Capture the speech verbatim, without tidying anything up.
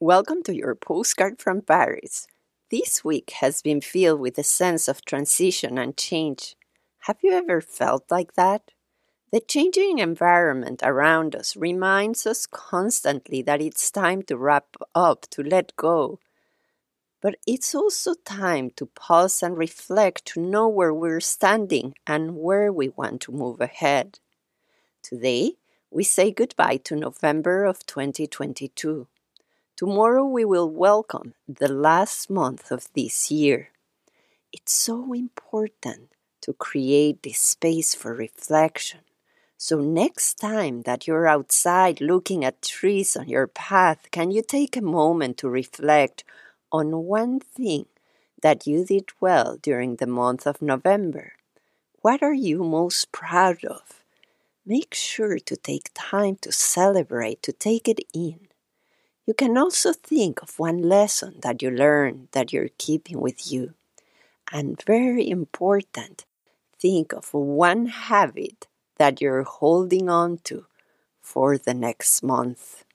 Welcome to your postcard from Paris. This week has been filled with a sense of transition and change. Have you ever felt like that? The changing environment around us reminds us constantly that it's time to wrap up, to let go. But it's also time to pause and reflect, to know where we're standing and where we want to move ahead. Today, we say goodbye to November of twenty twenty-two. Tomorrow we will welcome the last month of this year. It's so important to create this space for reflection. So next time that you're outside looking at trees on your path, can you take a moment to reflect on one thing that you did well during the month of November? What are you most proud of? Make sure to take time to celebrate, to take it in. You can also think of one lesson that you learned that you're keeping with you. And very important, think of one habit that you're holding on to for the next month.